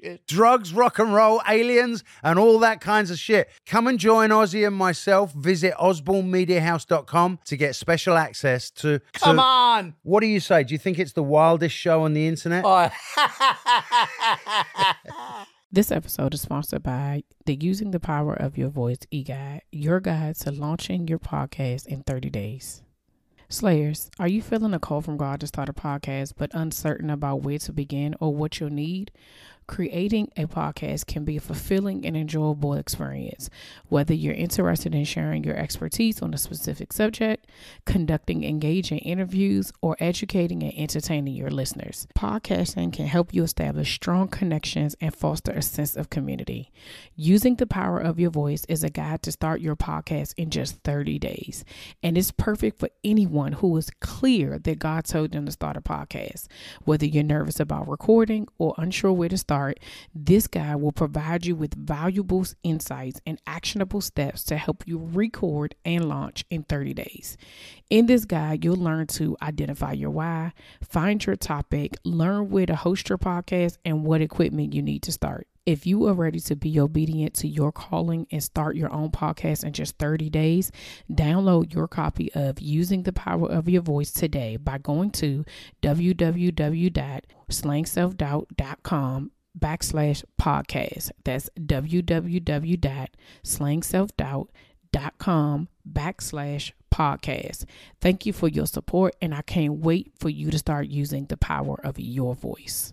shit. Drugs, rock and roll, aliens, and all that kinds of shit. Come and join Ozzy and myself. Visit osbornemediahouse.com to get special access to... Come on! What do you say? Do you think it's the wildest show on the internet? This episode is sponsored by the Using the Power of Your Voice E-Guide, your guide to launching your podcast in 30 days. Slayers, are you feeling a call from God to start a podcast but uncertain about where to begin or what you'll need? Creating a podcast can be a fulfilling and enjoyable experience. Whether you're interested in sharing your expertise on a specific subject, conducting engaging interviews, or educating and entertaining your listeners, podcasting can help you establish strong connections and foster a sense of community. Using the Power of Your Voice is a guide to start your podcast in just 30 days, and it's perfect for anyone who is clear that God told them to start a podcast. Whether you're nervous about recording or unsure where to start, this guide will provide you with valuable insights and actionable steps to help you record and launch in 30 days. In this guide, you'll learn to identify your why, find your topic, learn where to host your podcast, and what equipment you need to start. If you are ready to be obedient to your calling and start your own podcast in just 30 days, download your copy of Using the Power of Your Voice today by going to www.SlayingSelfDoubt.com/podcast. That's www.SlayingSelfDoubt.com/podcast. Thank you for your support, and I can't wait for you to start using the power of your voice.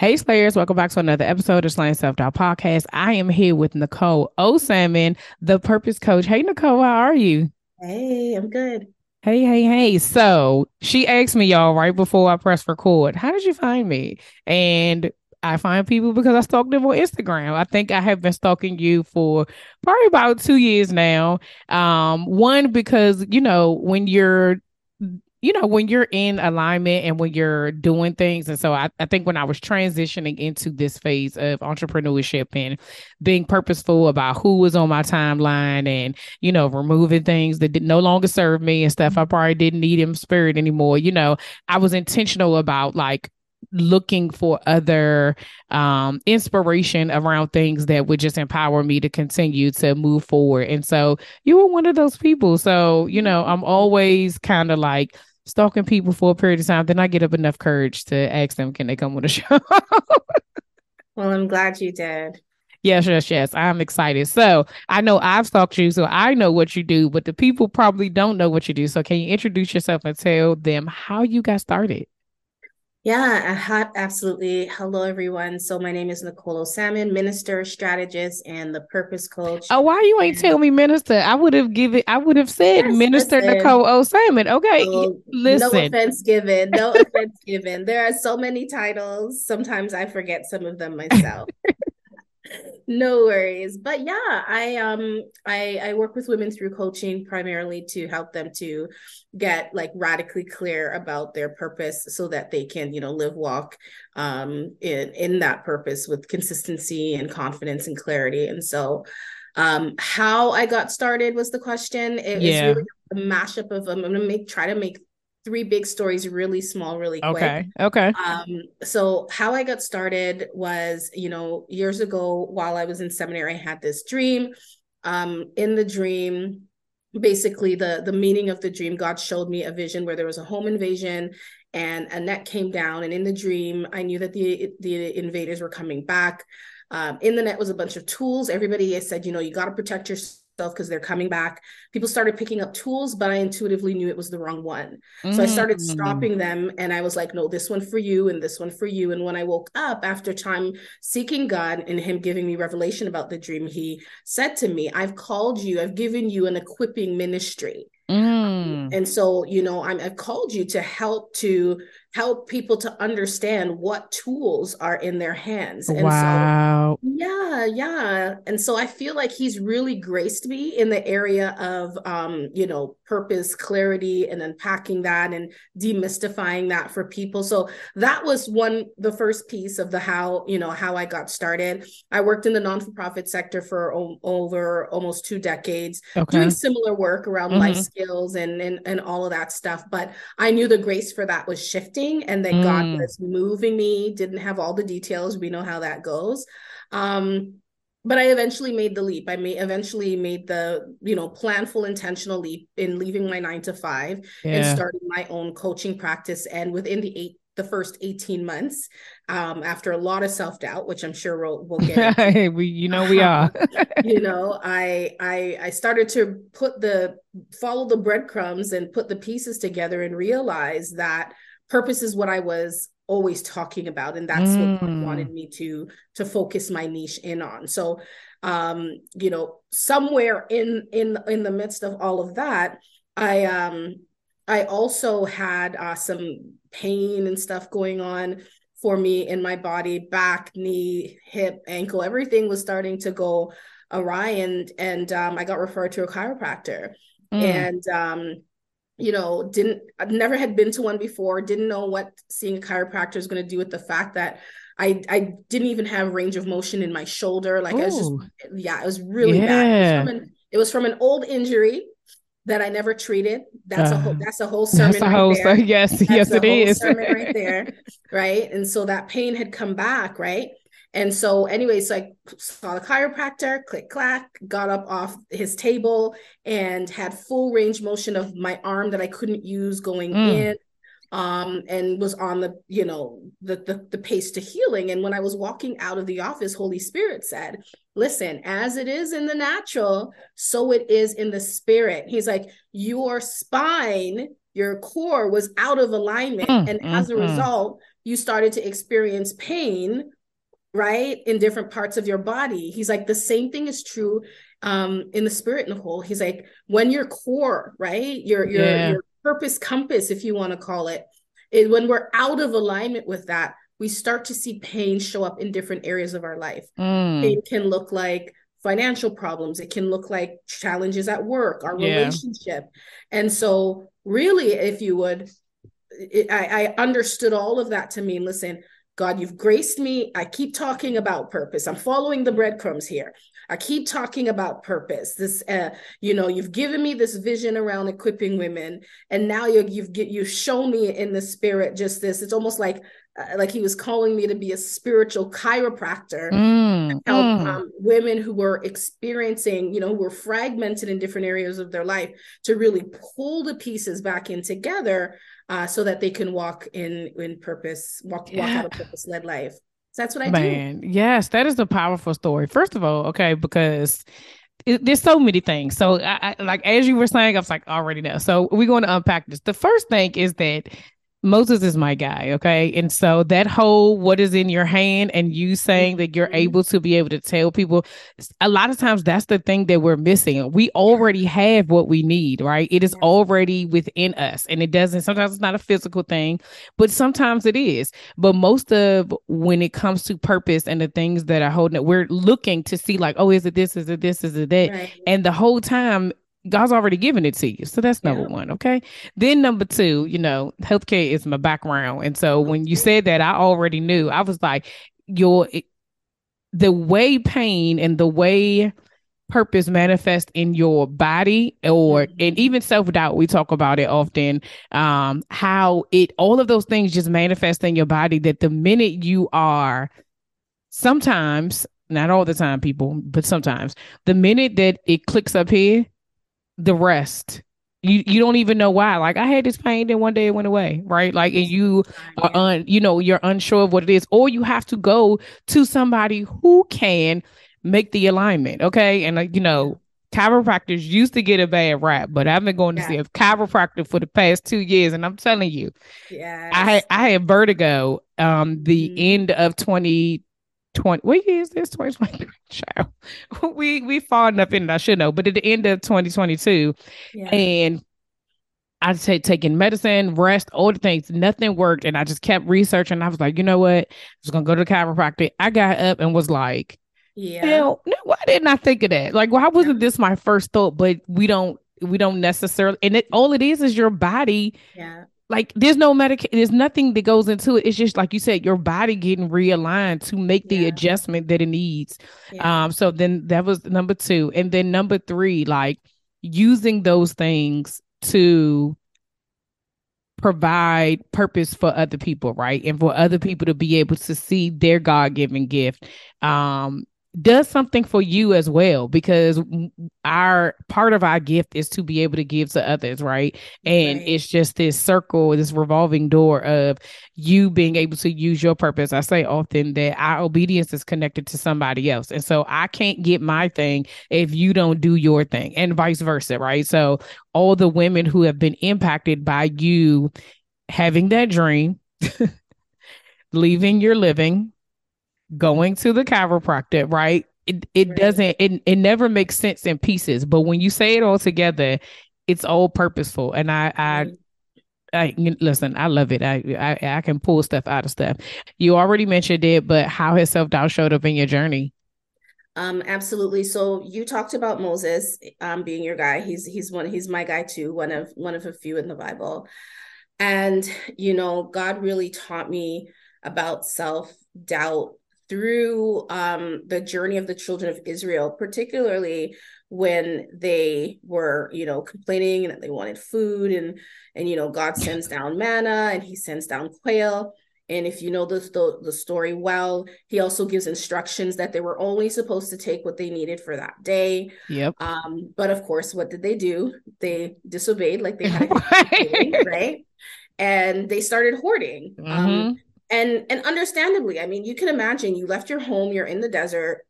Hey Slayers, welcome back to another episode of Slaying Self-Doubt Podcast. I am here with Nicole O. Salmon, The Purpose Coach. Hey Nicole, how are you? Hey, I'm good. Hey. So she asked me, y'all, right before I pressed record, how did you find me? And I find people because I stalked them on Instagram. I think I have been stalking you for probably about 2 years now. One, because, when you're in alignment and when you're doing things. And so I think when I was transitioning into this phase of entrepreneurship and being purposeful about who was on my timeline and, removing things that did no longer serve me and stuff, I probably didn't need in spirit anymore. I was intentional about looking for other inspiration around things that would just empower me to continue to move forward. And so you were one of those people. So, I'm always kind of stalking people for a period of time. Then I get up enough courage to ask them, can they come on the show? Well, I'm glad you did. Yes. I'm excited. So I know I've stalked you, so I know what you do, but the people probably don't know what you do. So can you introduce yourself and tell them how you got started? Yeah, absolutely. Hello, everyone. So my name is Nicole O. Salmon, minister, strategist, and the Purpose Coach. Oh, why you ain't tell me minister? I would have said yes, minister listen. Nicole O. Salmon. Okay, so, listen. No offense given. There are so many titles. Sometimes I forget some of them myself. No worries. But yeah, I work with women through coaching primarily to help them to get radically clear about their purpose so that they can, live, walk in that purpose with consistency and confidence and clarity. And so how I got started was the question. It was really a mashup of I'm going to try to make three big stories really small, really quick. Okay. So how I got started was, years ago while I was in seminary, I had this dream. In the dream, basically the meaning of the dream, God showed me a vision where there was a home invasion and a net came down. And in the dream, I knew that the invaders were coming back. In the net was a bunch of tools. Everybody said, you got to protect yourself. because they're coming back. People started picking up tools, but I intuitively knew it was the wrong one. So I started stopping them, and I was like, no, this one for you and this one for you. And when I woke up after time seeking God and him giving me revelation about the dream, he said to me, I've called you, I've given you an equipping ministry. And so, you know, I've called you to help people to understand what tools are in their hands. And wow. So, yeah. And so I feel like he's really graced me in the area of, you know, purpose, clarity, and unpacking that and demystifying that for people. So that was the first piece of the how I got started. I worked in the non-for-profit sector for over almost 2 decades, doing similar work around life skills and all of that stuff. But I knew the grace for that was shifting, and that God was moving me. Didn't have all the details. We know how that goes. But I eventually made the leap. I eventually made the, you know, planful, intentional leap in leaving my 9-to-5 and starting my own coaching practice. And within the first 18 months, after a lot of self-doubt, which I'm sure we'll get into, I started to follow the breadcrumbs and put the pieces together and realize that purpose is what I was always talking about. And that's what God wanted me to focus my niche in on. So, you know, somewhere in the midst of all of that, I also had some pain and stuff going on for me in my body, back, knee, hip, ankle, everything was starting to go awry. And I got referred to a chiropractor and, you know, I've never had been to one before, didn't know what seeing a chiropractor is going to do with the fact that I didn't even have range of motion in my shoulder. Like, ooh. I was it was really bad. It was from an old injury that I never treated. That's a whole sermon right there. Yes, it is. Sermon right there, right? And so that pain had come back, right? And so anyways, I saw the chiropractor, click, clack, got up off his table and had full range motion of my arm that I couldn't use going in, and was on the, you know, the pace to healing. And when I was walking out of the office, Holy Spirit said, listen, as it is in the natural, so it is in the spirit. He's like, your spine, your core was out of alignment. And as a result, you started to experience pain, right? In different parts of your body. He's like, the same thing is true in the spirit, Nicole. He's like, when your core, right? Your purpose compass, if you want to call it, is when we're out of alignment with that, we start to see pain show up in different areas of our life. Pain can look like financial problems. It can look like challenges at work, our relationship. And so really, if you would, I understood all of that to mean, listen, God, you've graced me. I keep talking about purpose. I'm following the breadcrumbs here. I keep talking about purpose. This, you know, you've given me this vision around equipping women. And now you've shown me in the spirit, just this, it's almost like he was calling me to be a spiritual chiropractor, to help women who were experiencing, you know, who were fragmented in different areas of their life, to really pull the pieces back in together, so that they can walk in purpose, walk out a purpose-led life. So that's what I do. Yes, that is a powerful story. First of all, okay, because there's so many things. So I like, as you were saying, I was like, already know. So we're going to unpack this. The first thing is that Moses is my guy, okay? And so that whole what is in your hand, and you saying that you're able to tell people, a lot of times that's the thing that we're missing. We already have what we need, right? It is already within us, and sometimes it's not a physical thing, but sometimes it is. But most of when it comes to purpose and the things that are holding it, we're looking to see like, oh, is it this, is it this, is it that? Right. And the whole time, God's already given it to you. So that's number one. Okay. Then number two, you know, healthcare is my background. And so when you said that, I already knew. I was like, the way pain and the way purpose manifests in your body, and even self-doubt, we talk about it often, how all of those things just manifest in your body, that the minute you are sometimes, not all the time people, but sometimes the minute that it clicks up here, the rest, you don't even know why. Like, I had this pain, then one day it went away, right? Like, and you are you're unsure of what it is, or you have to go to somebody who can make the alignment, okay? And chiropractors used to get a bad rap, but I've been going to see a chiropractor for the past 2 years. And I'm telling you, I had vertigo the end of 2020. What year is this? 2023, child. We far enough in it, I should know. But at the end of 2022, and I said taking medicine, rest, all the things, nothing worked. And I just kept researching. I was like, you know what? I was going to go to the chiropractor. I got up and was like, hell, no, why didn't I think of that? Like, why wasn't this my first thought? But we don't necessarily. And all it is your body. Yeah. Like there's no medication. There's nothing that goes into it. It's just like you said, your body getting realigned to make the adjustment that it needs. Yeah. So then that was number two. And then number three, like using those things to provide purpose for other people, right? And for other people to be able to see their God-given gift does something for you as well, because our part of our gift is to be able to give to others, right? And it's just this circle, this revolving door of you being able to use your purpose. I say often that our obedience is connected to somebody else, and so I can't get my thing if you don't do your thing, and vice versa, right? So all the women who have been impacted by you having that dream, leaving your living, going to the chiropractor, right? It never makes sense in pieces, but when you say it all together, it's all purposeful. And I listen, I love it. I can pull stuff out of stuff. You already mentioned it, but how has self-doubt showed up in your journey? Absolutely. So you talked about Moses being your guy. He's my guy too. One of a few in the Bible. And, you know, God really taught me about self-doubt through the journey of the children of Israel, particularly when they were, you know, complaining and that they wanted food, and you know, God sends down manna and he sends down quail. And if you know the story well, he also gives instructions that they were only supposed to take what they needed for that day. Yep. But of course, what did they do? They disobeyed, like they had to, right? And they started hoarding. Mm-hmm. And understandably, I mean, you can imagine, you left your home, you're in the desert,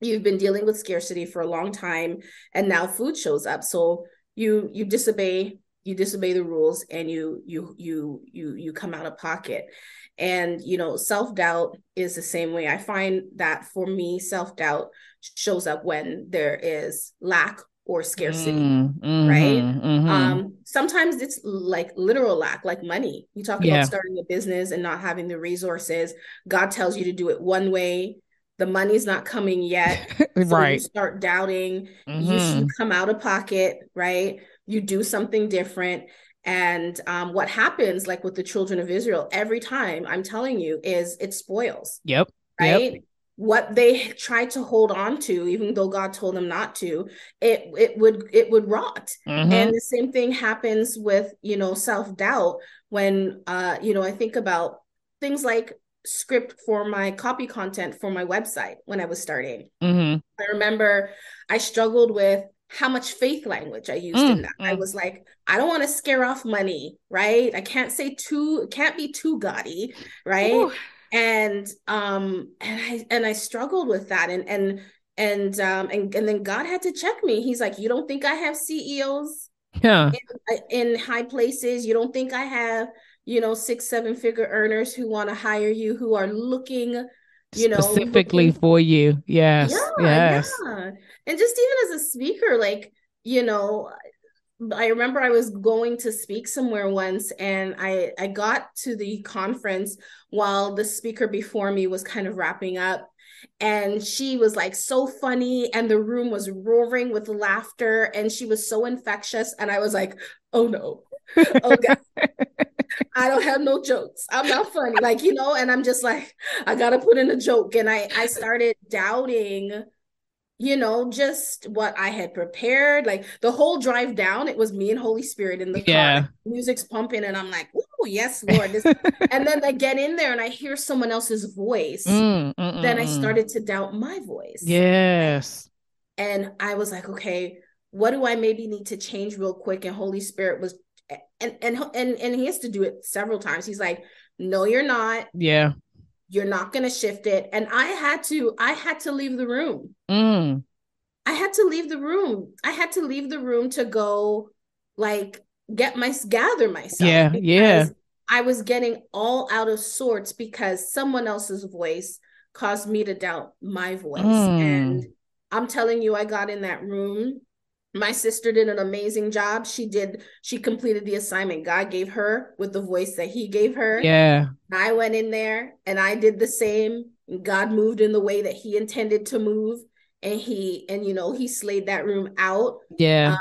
you've been dealing with scarcity for a long time, and now food shows up. So you disobey the rules, and you come out of pocket. And, you know, self-doubt is the same way. I find that for me, self-doubt shows up when there is lack or scarcity, right? Mm-hmm. Sometimes it's like literal lack, like money. You talk about starting a business and not having the resources. God tells you to do it one way. The money's not coming yet. Right. You start doubting. Mm-hmm. You come out of pocket, right? You do something different. And what happens, like with the children of Israel, every time, I'm telling you, is it spoils. Yep. Right? Yep. What they tried to hold on to, even though God told them not to, it would rot. Mm-hmm. And the same thing happens with, you know, self-doubt when, you know, I think about things like script for my copy content for my website when I was starting. Mm-hmm. I remember I struggled with how much faith language I used in that. I was like, I don't want to scare off money, right? I can't say it can't be too gaudy, right? Ooh. And I struggled with that. And then God had to check me. He's like, you don't think I have CEOs in high places? You don't think I have, you know, 6-7 figure earners who want to hire you, who are looking, you know, specifically for you. Yes. Yes. Yeah. And just even as a speaker, like, you know, I remember I was going to speak somewhere once, and I got to the conference while the speaker before me was kind of wrapping up, and she was like so funny, and the room was roaring with laughter, and she was so infectious, and I was like, oh no, oh God, I don't have no jokes. I'm not funny. Like, you know, and I'm just like, I got to put in a joke. And I started doubting, you know, just what I had prepared. Like the whole drive down, it was me and Holy Spirit in the car. Music's pumping, and I'm like, oh yes, Lord. And then I get in there and I hear someone else's voice. Then I started to doubt my voice. Yes. And I was like, okay, what do I maybe need to change real quick? And Holy Spirit was, and he has to do it several times. He's like, no, you're not. Yeah. You're not going to shift it. And I had to leave the room. I had to leave the room. I had to leave the room to go gather myself. Yeah. Yeah. I was getting all out of sorts because someone else's voice caused me to doubt my voice. And I'm telling you, I got in that room. My sister did an amazing job. She completed the assignment God gave her with the voice that he gave her. Yeah. I went in there and I did the same. God moved in the way that he intended to move. And he slayed that room out. Yeah.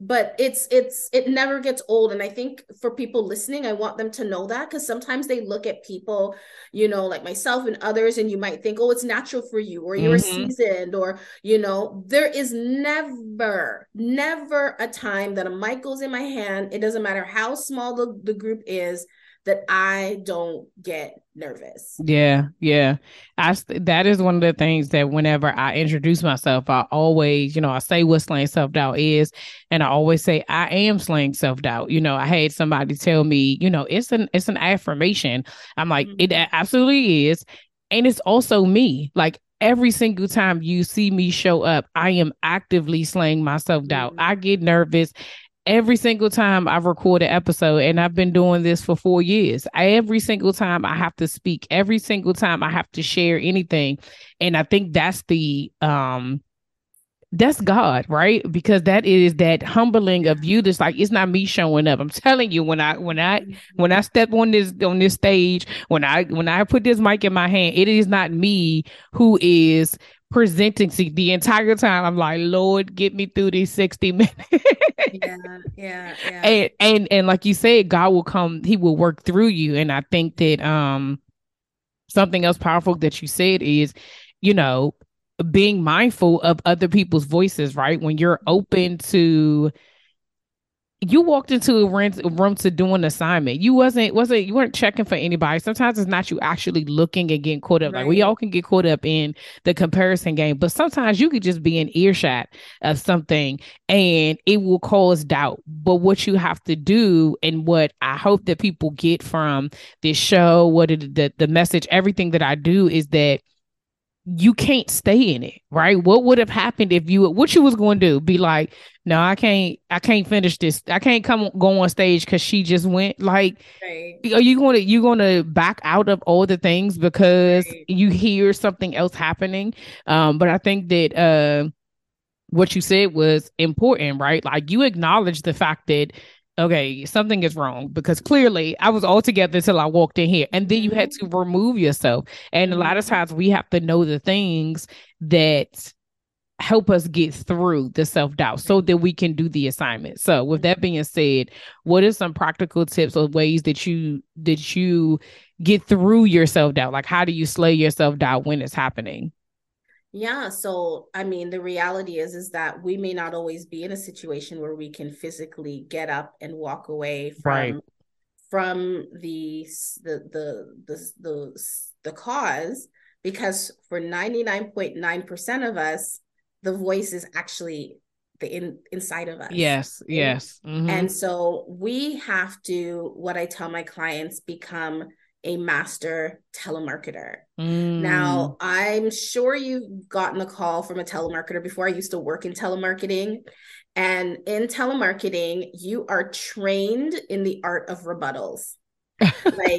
But it never gets old. And I think for people listening, I want them to know that, because sometimes they look at people, like myself and others, and you might think, oh, it's natural for you, or you're seasoned, or, there is never a time that a mic goes in my hand. It doesn't matter how small the group is, that I don't get nervous. Yeah. Yeah. That is one of the things that whenever I introduce myself, I always, I say what slaying self-doubt is. And I always say, I am slaying self-doubt. I had somebody tell me, it's an affirmation. I'm like, it absolutely is. And it's also me. Like, every single time you see me show up, I am actively slaying my self-doubt. I get nervous every single time I record an episode, and I've been doing this for 4 years. Every single time I have to speak, every single time I have to share anything. And I think that's that's God, right? Because that is that humbling of you. That's like, it's not me showing up. I'm telling you, when I step on this stage, when I put this mic in my hand, it is not me who is presenting the entire time. I'm like, Lord, get me through these 60 minutes. yeah. And like you said, God will come, he will work through you. And I think that something else powerful that you said is, being mindful of other people's voices, right? When you're open to, you walked into a room to do an assignment. You weren't checking for anybody. Sometimes it's not you actually looking and getting caught up. Right. Like, we all can get caught up in the comparison game, but sometimes you could just be in earshot of something and it will cause doubt. But what you have to do, and what I hope that people get from this show, the message, everything that I do, is that you can't stay in it, right? What would have happened if what you was going to do? Be like, no, I can't finish this. I can't go on stage because she just went. Like, right. Are you going to, back out of all the things because you hear something else happening? But I think that, what you said was important, right? Like, you acknowledge the fact that, okay, something is wrong, because clearly I was all together until I walked in here. And then you had to remove yourself. And a lot of times we have to know the things that help us get through the self-doubt so that we can do the assignment. So with that being said, what are some practical tips or ways that you get through your self-doubt? Like, how do you slay your self-doubt when it's happening? Yeah. So, I mean, the reality is that we may not always be in a situation where we can physically get up and walk away from the cause, because for 99.9% of us, the voice is actually inside of us. Yes. Yes. Mm-hmm. And so we have to, what I tell my clients, become a master telemarketer. Now, I'm sure you've gotten a call from a telemarketer before. I used to work in telemarketing. And in telemarketing, you are trained in the art of rebuttals. I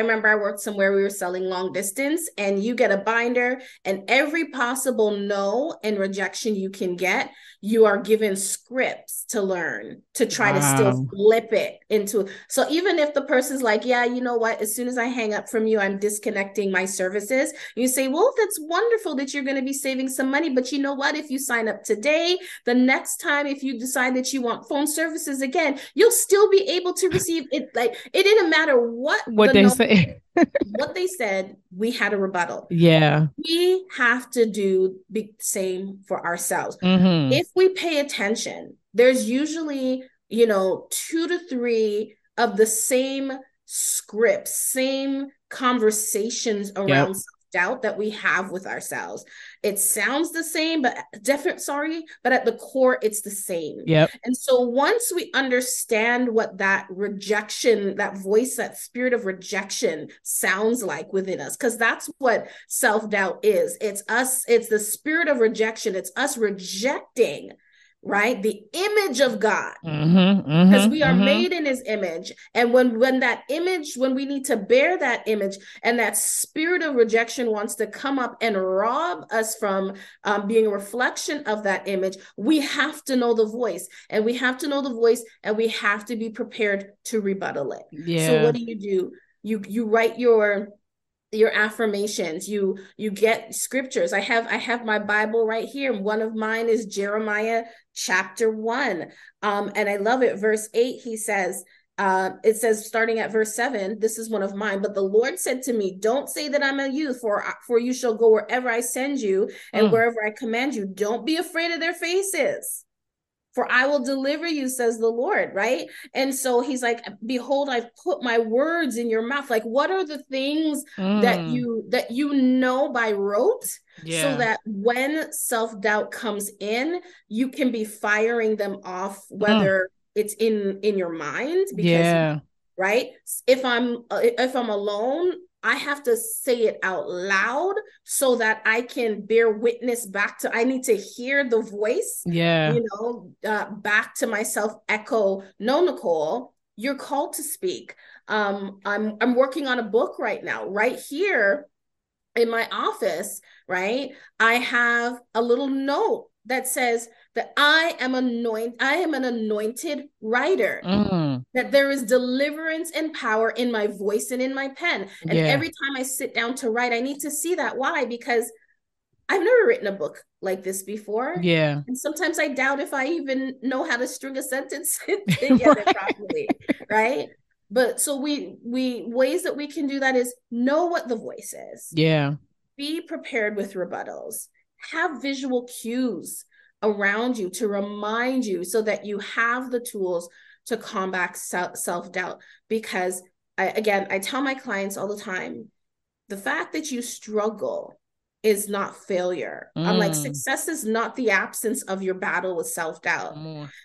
remember I worked somewhere, we were selling long distance, and you get a binder, and every possible no and rejection you can get, you are given scripts to learn to try to still flip it into. So even if the person's like, yeah, you know what, as soon as I hang up from you, I'm disconnecting my services. You say, well, that's wonderful that you're going to be saving some money, but you know what, if you sign up today, the next time, if you decide that you want phone services again, you'll still be able to receive it. Like, it didn't matter what they said, we had a rebuttal. Yeah. We have to do the same for ourselves. Mm-hmm. If we pay attention, there's usually, 2 to 3 of the same scripts, same conversations around doubt that we have with ourselves. It sounds the same, but different, but at the core, it's the same. Yep. And so once we understand what that rejection, that voice, that spirit of rejection sounds like within us, because that's what self-doubt is. It's us. It's the spirit of rejection. It's us rejecting, right, the image of God, because we are made in his image. And when that image, when we need to bear that image, and that spirit of rejection wants to come up and rob us from being a reflection of that image, we have to know the voice, and we have to know the voice, and we have to be prepared to rebuttal it. Yeah. So what do? You write your affirmations, you get scriptures. I have my Bible right here. One of mine is Jeremiah chapter 1. And I love it. Verse 8, he says, it says, starting at verse 7, this is one of mine, but the Lord said to me, don't say that I'm a youth, for you shall go wherever I send you and wherever I command you. Don't be afraid of their faces, for I will deliver you, says the Lord, right? And so he's like, behold, I've put my words in your mouth. Like, what are the things that you know by rote? Yeah. So that when self-doubt comes in, you can be firing them off, whether it's in your mind, because, right? If I'm alone, I have to say it out loud so that I can bear witness back to, I need to hear the voice, back to myself echo, no, Nicole, you're called to speak. I'm working on a book right now, right here in my office, right? I have a little note that says that I am an anointed writer, that there is deliverance and power in my voice and in my pen. And every time I sit down to write, I need to see that. Why? Because I've never written a book like this before. Yeah. And sometimes I doubt if I even know how to string a sentence together properly. Right. But so we ways that we can do that is know what the voice is. Yeah. Be prepared with rebuttals. Have visual cues around you to remind you so that you have the tools to combat self-doubt. Because I tell my clients all the time, the fact that you struggle is not failure. I'm like, success is not the absence of your battle with self-doubt.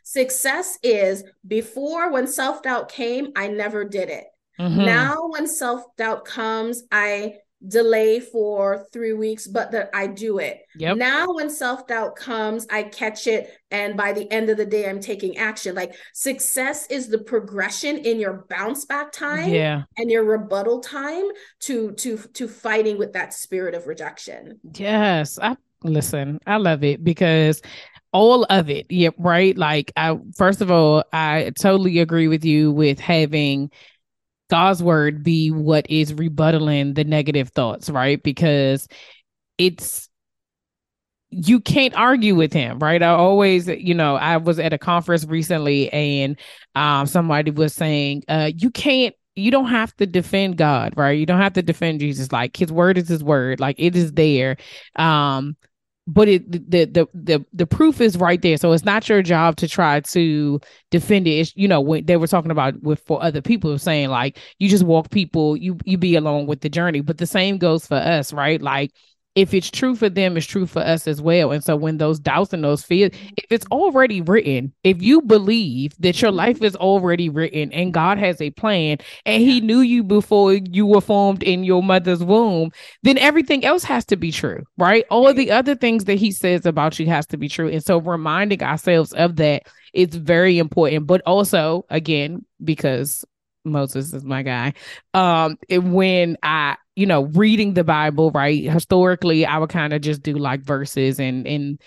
Success is, before, when self-doubt came, I never did it. Now when self-doubt comes, I delay for 3 weeks, but that I do it. Now when self-doubt comes, I catch it, and by the end of the day, I'm taking action. Like, success is the progression in your bounce back time and your rebuttal time to fighting with that spirit of rejection. Yes. I love it, because all of it. Yep. Yeah, right. Like, first of all, I totally agree with you with having God's word be what is rebuttaling the negative thoughts, right? Because you can't argue with him, right? I always, I was at a conference recently, and somebody was saying, you don't have to defend God, right? You don't have to defend Jesus. Like, his word is his word. Like, it is there. But the proof is right there. So it's not your job to try to defend it. It's, when they were talking about for other people, saying like, you just walk people, you be along with the journey. But the same goes for us, right? Like, if it's true for them, it's true for us as well. And so when those doubts and those fears, if it's already written, if you believe that your life is already written and God has a plan, and he knew you before you were formed in your mother's womb, then everything else has to be true, right? All of the other things that he says about you has to be true. And so reminding ourselves of that is very important. But also, again, because Moses is my guy, when I, reading the Bible, right? Historically, I would kind of just do like verses and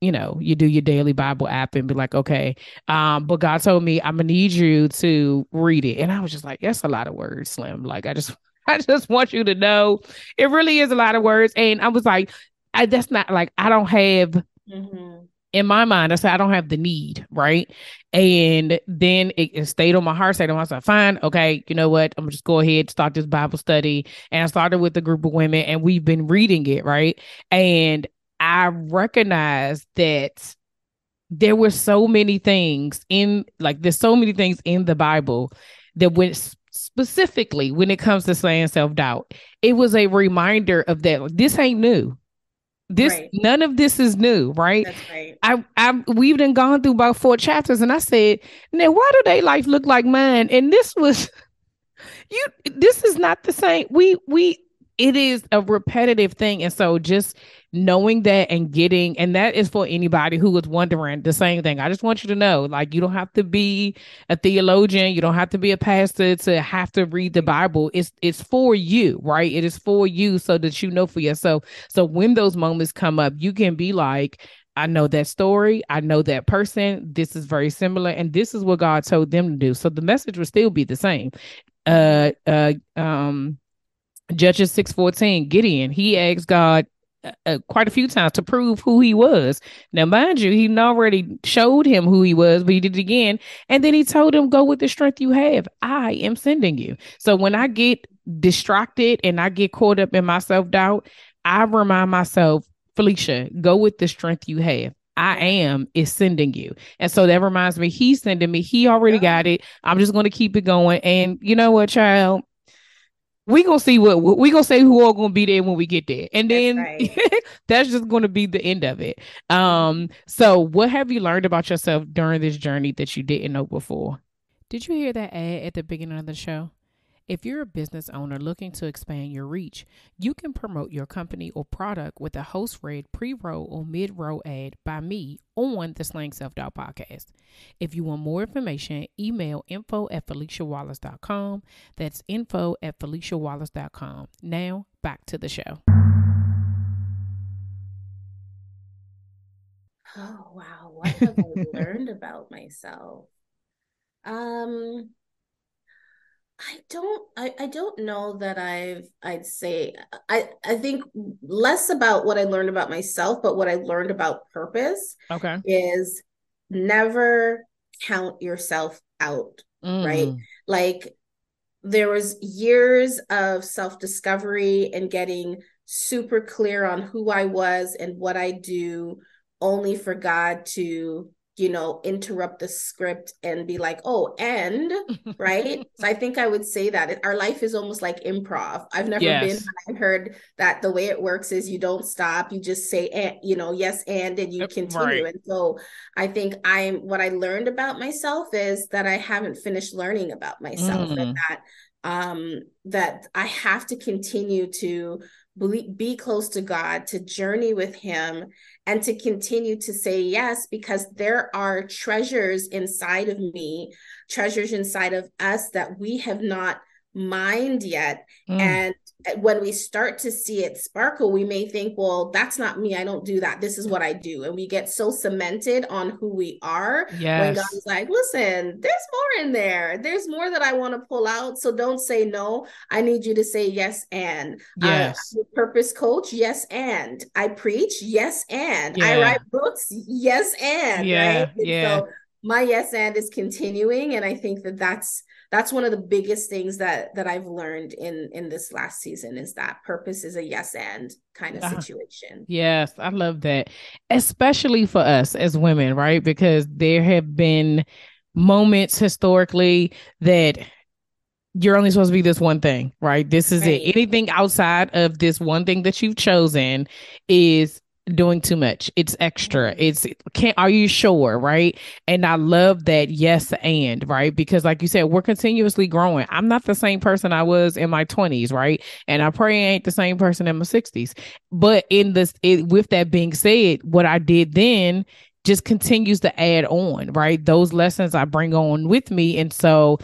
you do your daily Bible app and be like, okay. But God told me, I'm gonna need you to read it. And I was just like, that's a lot of words, Slim. Like, I just want you to know it really is a lot of words. And I was like, that's not like, I don't have in my mind, I said, I don't have the need, right? And then it stayed on my heart, stayed on my side. Fine, okay, you know what? I'm just go ahead and start this Bible study. And I started with a group of women, and we've been reading it, right? And I recognized that there were so many things in the Bible that when specifically when it comes to slaying self-doubt, it was a reminder of that. This ain't new. This, right. None of this is new, right? That's right. We've done gone through about 4 chapters, and I said, now why do they life look like mine? And this was, this is not the same. It is a repetitive thing. And so just knowing that and getting, and that is for anybody who is wondering the same thing. I just want you to know, like, you don't have to be a theologian. You don't have to be a pastor to have to read the Bible. It's for you, right? It is for you so that you know for yourself. So when those moments come up, you can be like, I know that story. I know that person. This is very similar. And this is what God told them to do. So the message will still be the same. Judges 6:14, Gideon, he asked God quite a few times to prove who he was. Now, mind you, he already showed him who he was, but he did it again. And then he told him, go with the strength you have. I am sending you. So when I get distracted and I get caught up in my self-doubt, I remind myself, Felicia, go with the strength you have. I am is sending you. And so that reminds me, he's sending me. He already got it. I'm just going to keep it going. And you know what, child? We're going to see what we're going to say who are going to be there when we get there. And then that's, right. That's just going to be the end of it. So what have you learned about yourself during this journey that you didn't know before? Did you hear that ad at the beginning of the show? If you're a business owner looking to expand your reach, you can promote your company or product with a host-read pre-roll or mid-roll ad by me on the Slaying Self-Doubt Podcast. If you want more information, email info@FeliciaWallace.com. That's info@FeliciaWallace.com. Now, back to the show. Oh, wow. What have I learned about myself? I think less about what I learned about myself, but what I learned about purpose is never count yourself out, right? Like, there was years of self-discovery and getting super clear on who I was and what I do, only for God to interrupt the script and be like, oh, and right. So I think I would say that our life is almost like improv. I've never been heard that the way it works is you don't stop, you just say, and, yes, and you continue. Right. And so I think what I learned about myself is that I haven't finished learning about myself, and that I have to continue to be close to God, to journey with him, and to continue to say yes, because there are treasures inside of me, treasures inside of us that we have not mined yet. And when we start to see it sparkle, we may think, well, that's not me. I don't do that. This is what I do. And we get so cemented on who we are when God's like, listen, there's more in there. There's more that I want to pull out. So don't say no. I need you to say yes. And I'm a purpose coach. Yes. And I preach. Yes. And I write books. Yes. And right. And so my yes. And is continuing. And I think that that's one of the biggest things that I've learned in this last season, is that purpose is a yes and kind of situation. Yes, I love that, especially for us as women, right? Because there have been moments historically that you're only supposed to be this one thing, right? This is it. Anything outside of this one thing that you've chosen is doing too much. It's extra. Are you sure? Right. And I love that. Yes. And right. Because like you said, we're continuously growing. I'm not the same person I was in my 20s. Right. And I probably ain't the same person in my 60s, but with that being said, what I did then just continues to add on, right? Those lessons I bring on with me. And so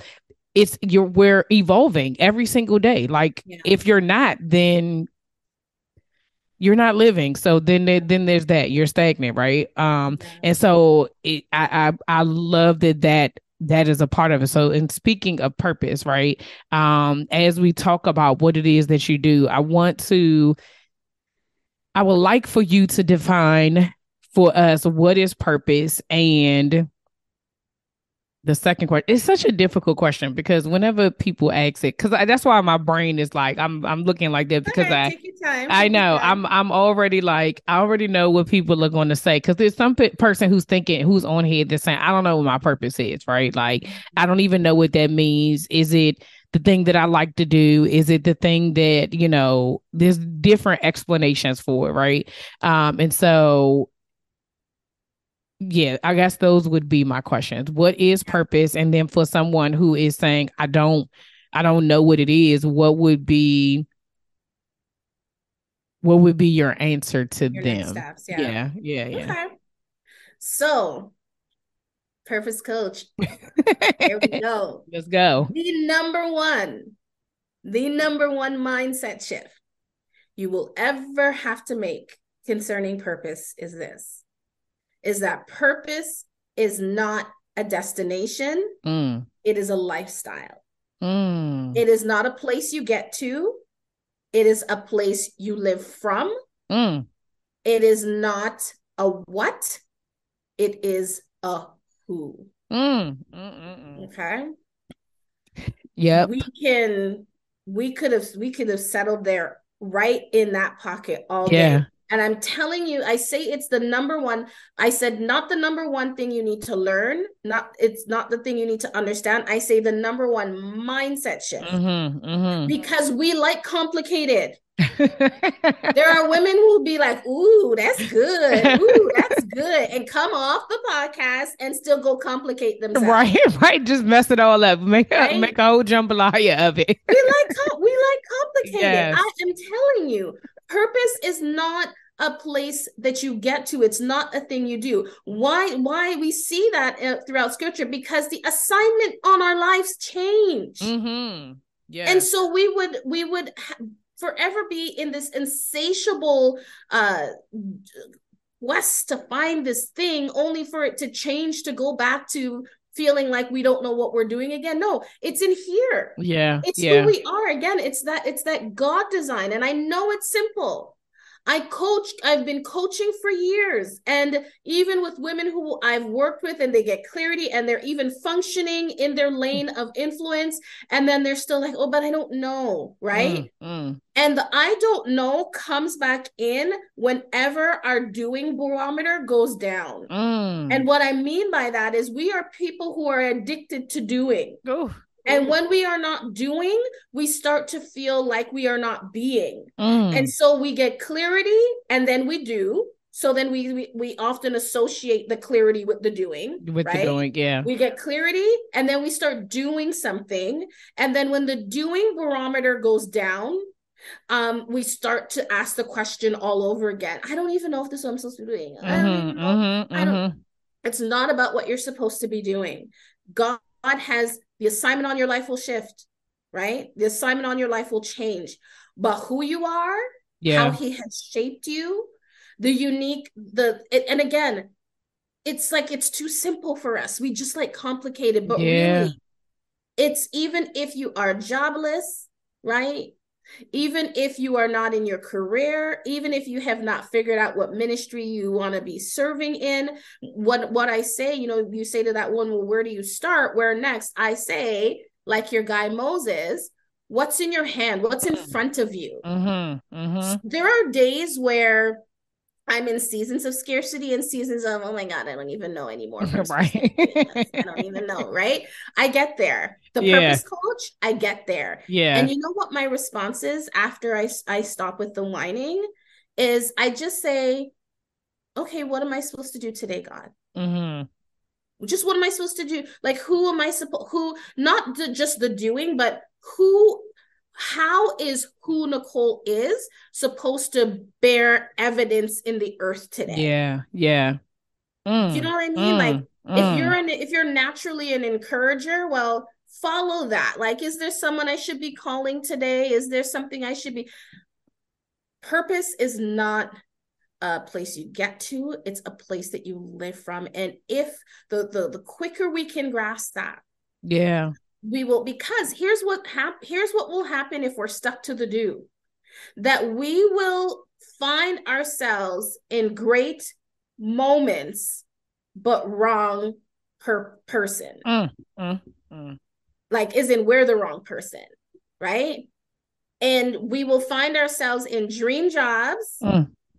we're evolving every single day. Like if you're not, then you're not living. So then there's that, you're stagnant. Right. And so I love that is a part of it. So in speaking of purpose, right. As we talk about what it is that you do, I would like for you to define for us, what is purpose? And the second question, it's such a difficult question, because whenever people ask it, because that's why my brain is like, I'm looking like that, because I'm already like, I already know what people are going to say, because there's some person who's thinking, who's on here that's saying, I don't know what my purpose is, right? Like, I don't even know what that means. Is it the thing that I like to do? Is it the thing that, you know, there's different explanations for it, right? And so, yeah, I guess those would be my questions. What is purpose? And then for someone who is saying, I don't know what it is, what would be your answer to your them? Next steps, yeah. Yeah. Okay. So, Purpose Coach. Here we go. Let's go. The number one mindset shift you will ever have to make concerning purpose is this, is that purpose is not a destination. It is a lifestyle. It is not a place you get to. It is a place you live from. It is not a what. It is a who. Okay. Yeah. We could have settled there right in that pocket all day. And I'm telling you, I say it's the number one. I said, not the number one thing you need to learn. It's not the thing you need to understand. I say the number one mindset shift, because we like complicated. There are women who will be like, ooh, that's good. Ooh, that's good. And come off the podcast and still go complicate themselves. Right. Just mess it all up. Make a whole jambalaya of it. we like complicated. Yes. I am telling you. Purpose is not a place that you get to. It's not a thing you do. Why we see that throughout scripture? Because the assignment on our lives change. Yeah. And so we would forever be in this insatiable quest to find this thing, only for it to change, to go back to feeling like we don't know what we're doing again. No, it's in here. Yeah. It's who we are again. It's that God design. And I know it's simple. I've been coaching for years. And even with women who I've worked with, and they get clarity and they're even functioning in their lane of influence. And then they're still like, oh, but I don't know. Right. And the I don't know comes back in whenever our doing barometer goes down. And what I mean by that is we are people who are addicted to doing. Ooh. And when we are not doing, we start to feel like we are not being. And so we get clarity and then we do. So then we often associate the clarity with the doing. We get clarity and then we start doing something. And then when the doing barometer goes down, we start to ask the question all over again. I don't even know if this is what I'm supposed to be doing. It's not about what you're supposed to be doing. God has the assignment on your life will shift, right? The assignment on your life will change, but who you are, how he has shaped you, and again, it's like, it's too simple for us. We just like complicated, but really it's, even if you are jobless, right? Even if you are not in your career, even if you have not figured out what ministry you want to be serving in, what I say, you know, you say to that one, well, where do you start? Where next? I say, like your guy Moses, what's in your hand? What's in front of you? There are days where I'm in seasons of scarcity and seasons of, oh my God, I don't even know anymore. Right. I don't even know. Right. I get there. The Purpose Coach, I get there. Yeah. And you know what my response is after I stop with the whining is I just say, okay, what am I supposed to do today, God? Just what am I supposed to do? Like, who am I supposed, just the doing, but how is who Nicole is supposed to bear evidence in the earth today? Do you know what I mean? If you're naturally an encourager, well, follow that. Like, is there someone I should be calling today? Is there something I should be? Purpose is not a place you get to. It's a place that you live from. And if the quicker we can grasp that, we will, because here's what will happen if we're stuck to the do, that we will find ourselves in great moments, but wrong person. Like, isn't we're the wrong person, right? And we will find ourselves in dream jobs,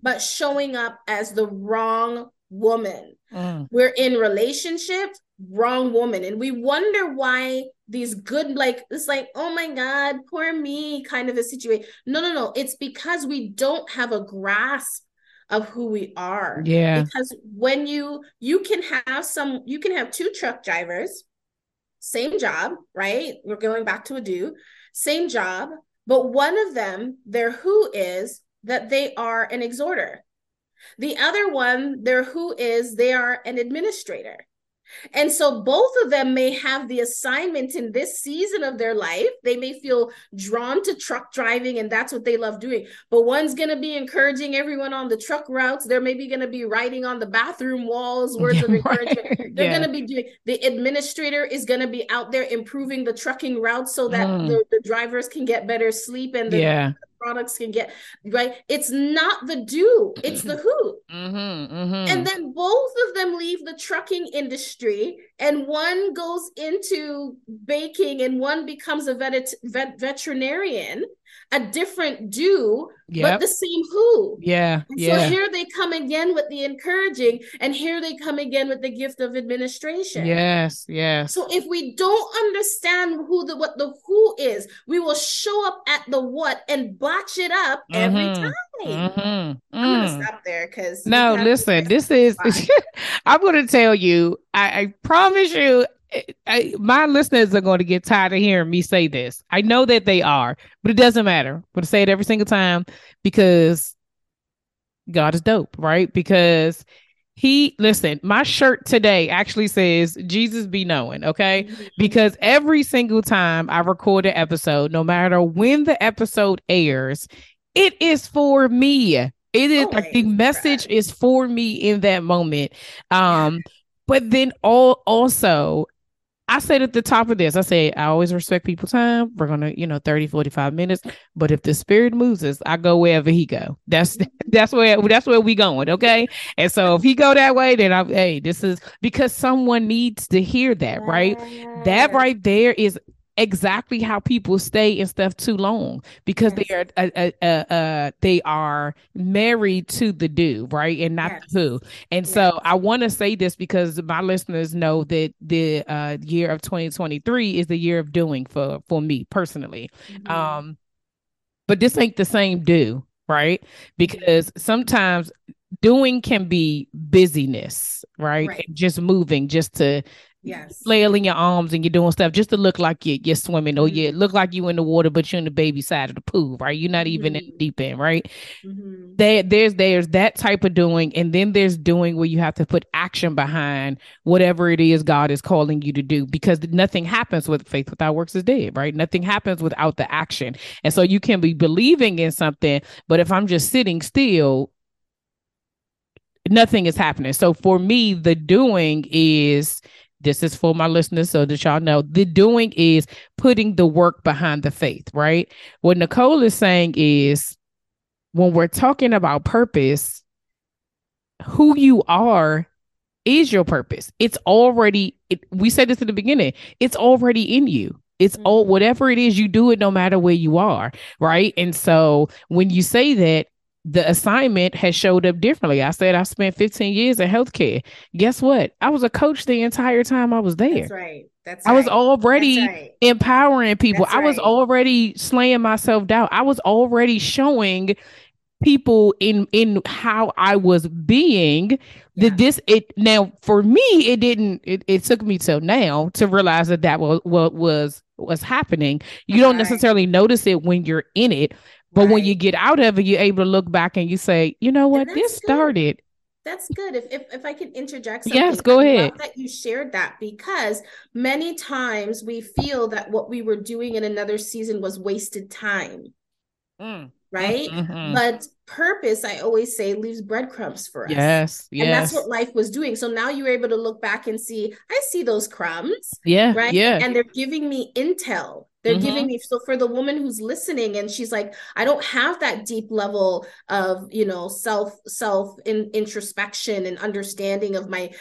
but showing up as the wrong woman. We're in relationships, wrong woman. And we wonder why these good, like, it's like, oh my God, poor me kind of a situation. No. It's because we don't have a grasp of who we are. Yeah. Because when you can have two truck drivers, same job, right? We're going back to same job, but one of them, their who is that they are an exhorter. The other one, their who is they are an administrator. And so both of them may have the assignment in this season of their life. They may feel drawn to truck driving, and that's what they love doing. But one's going to be encouraging everyone on the truck routes. They're maybe going to be writing on the bathroom walls words of encouragement. They're going to be doing, the administrator is going to be out there improving the trucking routes so that the drivers can get better sleep and the products can get, right? It's not the do, it's the who. And then both of them leave the trucking industry, and one goes into baking and one becomes a veterinarian, a different do, but the same who. So here they come again with the encouraging, and here they come again with the gift of administration. So if we don't understand what the who is, we will show up at the what and botch it up every time. I'm gonna stop there because I'm gonna tell you, I promise you, my listeners are going to get tired of hearing me say this. I know that they are, but it doesn't matter. I'm going to say it every single time because God is dope, right? Because my shirt today actually says Jesus be knowing, okay? Because every single time I record an episode, no matter when the episode airs, it is for me. It is the message is for me in that moment. But then also, I said at the top of this, I said, I always respect people's time. We're going to, 30, 45 minutes. But if the spirit moves us, I go wherever he go. That's where we going. Okay. And so if he go that way, then this is because someone needs to hear that. Right. That right there is exactly how people stay in stuff too long, because they are married to the do, right, and not the who. And so I want to say this because my listeners know that the year of 2023 is the year of doing for me personally. But this ain't the same do, right? Because sometimes doing can be busyness, right? And just moving, just to flailing your arms, and you're doing stuff just to look like you're swimming, or you look like you in the water, but you're in the baby side of the pool, right? You're not even in the deep end, right? There's that type of doing, and then there's doing where you have to put action behind whatever it is God is calling you to do, because nothing happens with faith without works is dead, right? Nothing happens without the action. And so you can be believing in something, but if I'm just sitting still, nothing is happening. So for me, the doing is... This is for my listeners so that y'all know. The doing is putting the work behind the faith, right? What Nicole is saying is, when we're talking about purpose, who you are is your purpose. It's already, we said this at the beginning, it's already in you. It's all, whatever it is, you do it no matter where you are, right? And so when you say that, the assignment has showed up differently. I said I spent 15 years in healthcare. Guess what? I was a coach the entire time I was there. That's right. I was already empowering people. I was already slaying my self-doubt. I was already showing people in how I was being. Now for me, it didn't. It took me till now to realize that was what was happening. You don't necessarily notice it when you're in it. But when you get out of it, you're able to look back and you say, you know what, this started. That's good. If I can interject something. Yes, go ahead. I love that you shared that, because many times we feel that what we were doing in another season was wasted time. Right? But purpose, I always say, leaves breadcrumbs for us. Yes. And that's what life was doing. So now you're able to look back and see, I see those crumbs. Yeah. Right. Yeah. And they're giving me intel. They're giving me, so for the woman who's listening and she's like, I don't have that deep level of, self introspection and understanding of my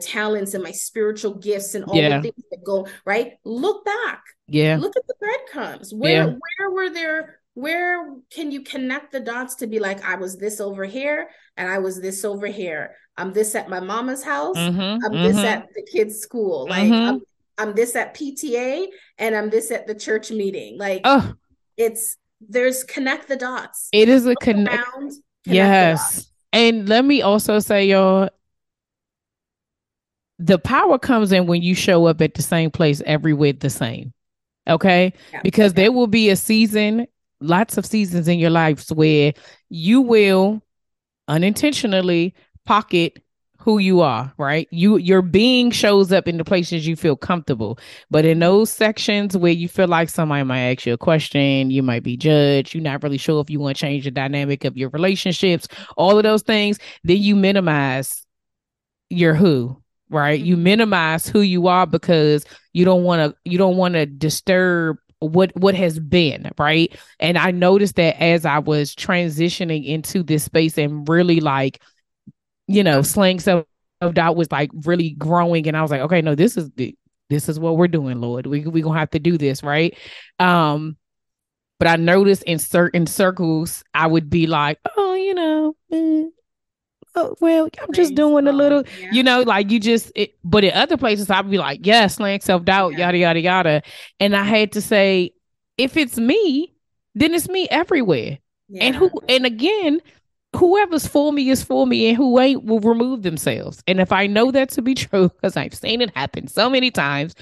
talents and my spiritual gifts and all the things that go right. Look back. Yeah. Look at the breadcrumbs. Where were there? Where can you connect the dots to be like, I was this over here and I was this over here. I'm this at my mama's house. I'm this at the kids' school. Like, I'm this at PTA and I'm this at the church meeting. Like, oh, there's connect the dots. It is a connect. Yes. And let me also say, y'all, the power comes in when you show up at the same place everywhere the same. Okay. Yeah. Because there will be a season, lots of seasons in your life where you will unintentionally pocket who you are, right? Your being shows up in the places you feel comfortable. But in those sections where you feel like somebody might ask you a question, you might be judged, you're not really sure if you want to change the dynamic of your relationships, all of those things, then you minimize your who, right? Mm-hmm. You minimize who you are because you don't want to disturb what has been, right? And I noticed that as I was transitioning into this space and really like, you know, Slaying Self-Doubt was like really growing. And I was like, okay, no, this is what we're doing, Lord. We're going to have to do this, right? But I noticed in certain circles, I would be like, oh, you know, I'm just doing a little, you know, like you just, but in other places, I'd be like, yeah, Slaying Self-Doubt, yada, yada, yada. And I had to say, if it's me, then it's me everywhere. Yeah. Whoever's for me is for me, and who ain't will remove themselves. And if I know that to be true, because I've seen it happen so many times,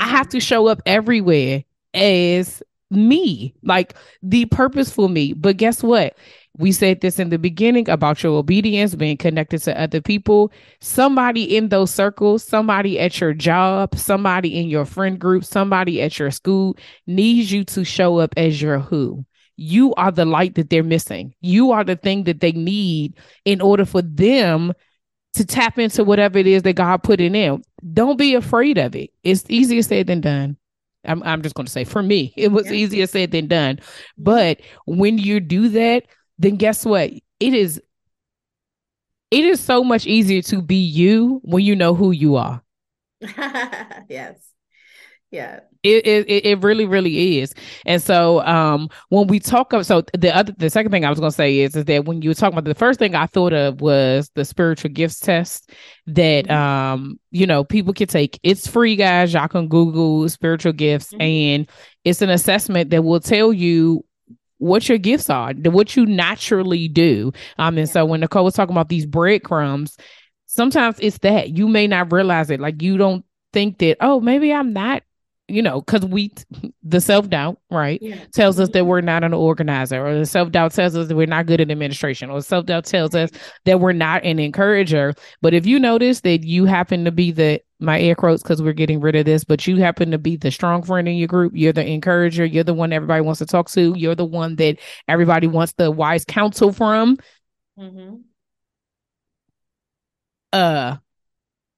I have to show up everywhere as me, like the purposeful me. But guess what? We said this in the beginning about your obedience, being connected to other people, somebody in those circles, somebody at your job, somebody in your friend group, somebody at your school needs you to show up as your who. You are the light that they're missing. You are the thing that they need in order for them to tap into whatever it is that God put in them. Don't be afraid of it. It's easier said than done. I'm just going to say for me, it was easier said than done. But when you do that, then guess what? It is so much easier to be you when you know who you are. Yes. Yeah, it really, really is. And so when we talk about, so the second thing I was going to say is that when you were talking about, the first thing I thought of was the spiritual gifts test that, you know, people can take. It's free, guys. Y'all can Google spiritual gifts, and it's an assessment that will tell you what your gifts are, what you naturally do. And so when Nicole was talking about these breadcrumbs, sometimes it's that you may not realize it. Like you don't think that, oh, maybe I'm not, you know, because the self-doubt, right, tells us that we're not an organizer, or the self-doubt tells us that we're not good at administration, or self-doubt tells us that we're not an encourager. But if you notice that you happen to be my air quotes, because we're getting rid of this, but you happen to be the strong friend in your group, you're the encourager, you're the one everybody wants to talk to, you're the one that everybody wants the wise counsel from,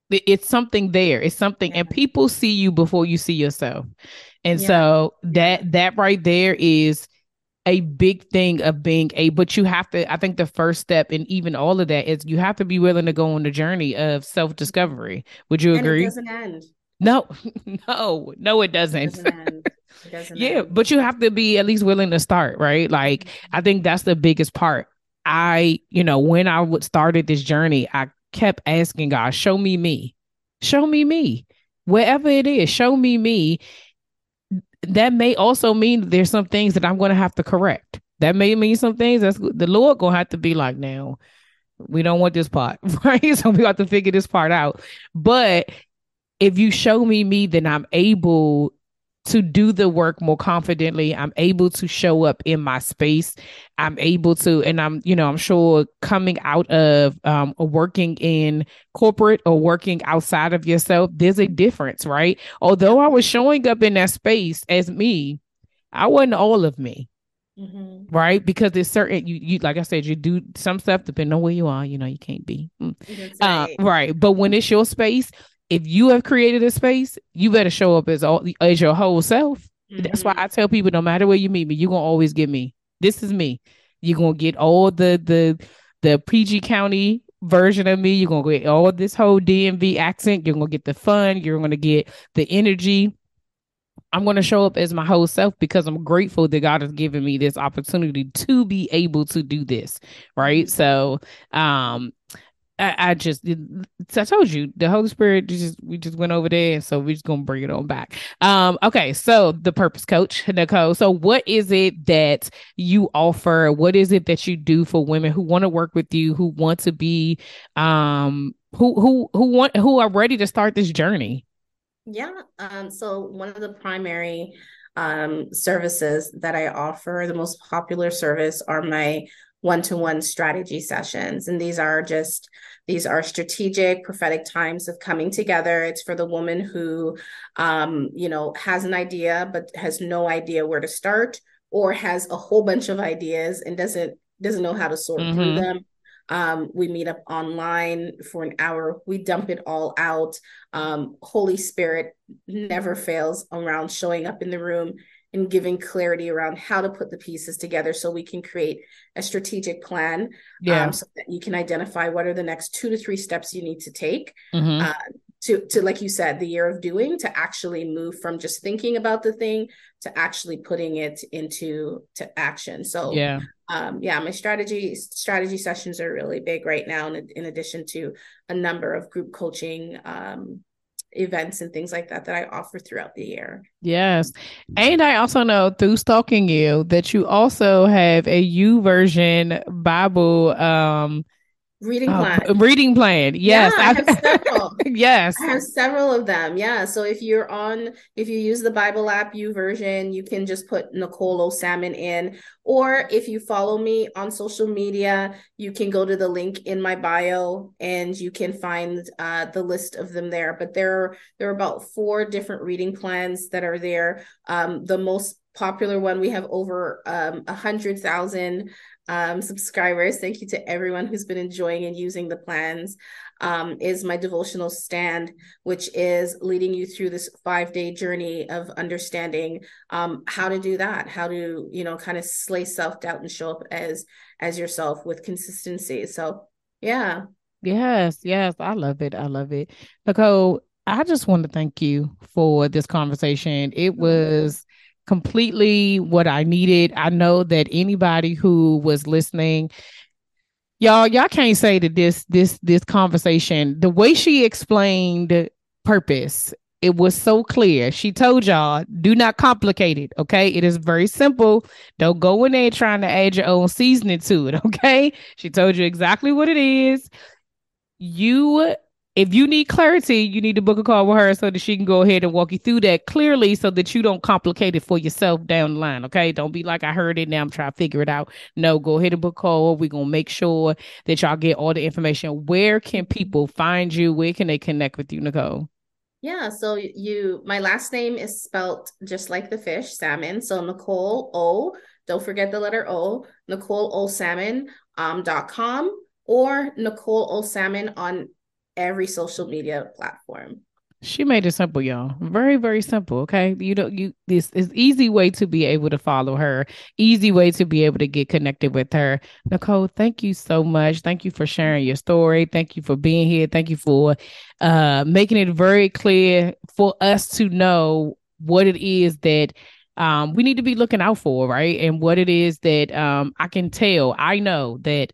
it's something there. It's something, and people see you before you see yourself. And so that right there is a big thing of being but you have to, I think the first step in even all of that is you have to be willing to go on the journey of self-discovery. Would you agree? It doesn't end. No, it doesn't. It doesn't end. It doesn't end. But you have to be at least willing to start, right? Like, I think that's the biggest part. When I started this journey, I kept asking God, show me me, wherever it is, show me me. That may also mean there's some things that I'm going to have to correct. That may mean some things that's the Lord going to have to be like, now we don't want this part, right? So we got to figure this part out. But if you show me, then I'm able to do the work more confidently. I'm able to show up in my space. I'm able to, and I'm sure coming out of working in corporate or working outside of yourself, there's a difference, right? Although I was showing up in that space as me, I wasn't all of me, right? Because there's certain, you like I said, you do some stuff depending on where you are, you know, you can't be. Right. Right. But when it's your space, if you have created a space, you better show up as your whole self. That's why I tell people, no matter where you meet me, you're going to always get me. This is me. You're going to get all the PG County version of me. You're going to get all this whole DMV accent. You're going to get the fun. You're going to get the energy. I'm going to show up as my whole self because I'm grateful that God has given me this opportunity to be able to do this. Right. So, I just, I told you, the Holy Spirit, we just went over there. And so we're just going to bring it on back. Okay. So the Purpose Coach, Nicole. So what is it that you offer? What is it that you do for women who want to work with you, who want to be, who are ready to start this journey? Yeah. So one of the primary, services that I offer, the most popular service are my one-to-one strategy sessions. And these are strategic prophetic times of coming together. It's for the woman who, has an idea, but has no idea where to start, or has a whole bunch of ideas and doesn't know how to sort through them. We meet up online for an hour. We dump it all out. Holy Spirit never fails around showing up in the room and giving clarity around how to put the pieces together so we can create a strategic plan, so that you can identify what are the next 2 to 3 steps you need to take to, like you said, the year of doing, to actually move from just thinking about the thing to actually putting it into action. So my strategy sessions are really big right now, in addition to a number of group coaching events and things like that I offer throughout the year. Yes. And I also know through stalking you that you also have a YouVersion Bible reading plan. Yes. Yeah, I have several. Yes. I have several of them. Yeah. So if you use the Bible app, YouVersion, you can just put Nicole O. Salmon in, or if you follow me on social media, you can go to the link in my bio and you can find the list of them there. But there are about 4 different reading plans that are there. The most popular one, we have over 100,000 subscribers. Thank you to everyone who's been enjoying and using the plans. Is my devotional stand, which is leading you through this 5-day journey of understanding how to do that, how to kind of slay self-doubt and show up as yourself with consistency. So yeah. Yes, I love it. Nicole, I just want to thank you for this conversation. It was completely what I needed. I know that anybody who was listening, y'all can't say that this conversation, the way she explained purpose, it was so clear. She told y'all, do not complicate it. Okay. It is very simple. Don't go in there trying to add your own seasoning to it. Okay. She told you exactly what it is. If you need clarity, you need to book a call with her so that she can go ahead and walk you through that clearly so that you don't complicate it for yourself down the line, okay? Don't be like, I heard it, now I'm trying to figure it out. No, go ahead and book a call. We're going to make sure that y'all get all the information. Where can people find you? Where can they connect with you, Nicole? Yeah, so my last name is spelt just like the fish, salmon. So Nicole O, don't forget the letter O, NicoleOSalmon.com, or Nicole O. Salmon on every social media platform. She made it simple, y'all. Very, very simple. Okay. This is easy way to be able to follow her, easy way to be able to get connected with her. Nicole, thank you so much. Thank you for sharing your story. Thank you for being here. Thank you for making it very clear for us to know what it is that we need to be looking out for, right? And what it is that I know that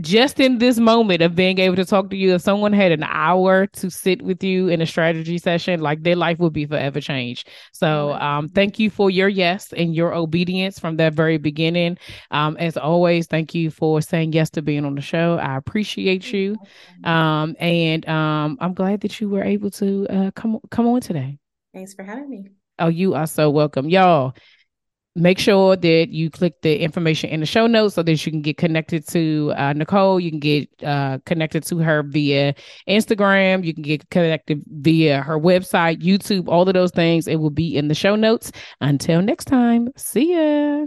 just in this moment of being able to talk to you, if someone had an hour to sit with you in a strategy session, like their life would be forever changed. So thank you for your yes and your obedience from that very beginning. As always, thank you for saying yes to being on the show. I appreciate you. And I'm glad that you were able to come on today. Thanks for having me. Oh, you are so welcome. Y'all, make sure that you click the information in the show notes so that you can get connected to Nicole. You can get connected to her via Instagram. You can get connected via her website, YouTube, all of those things. It will be in the show notes. Until next time, see ya.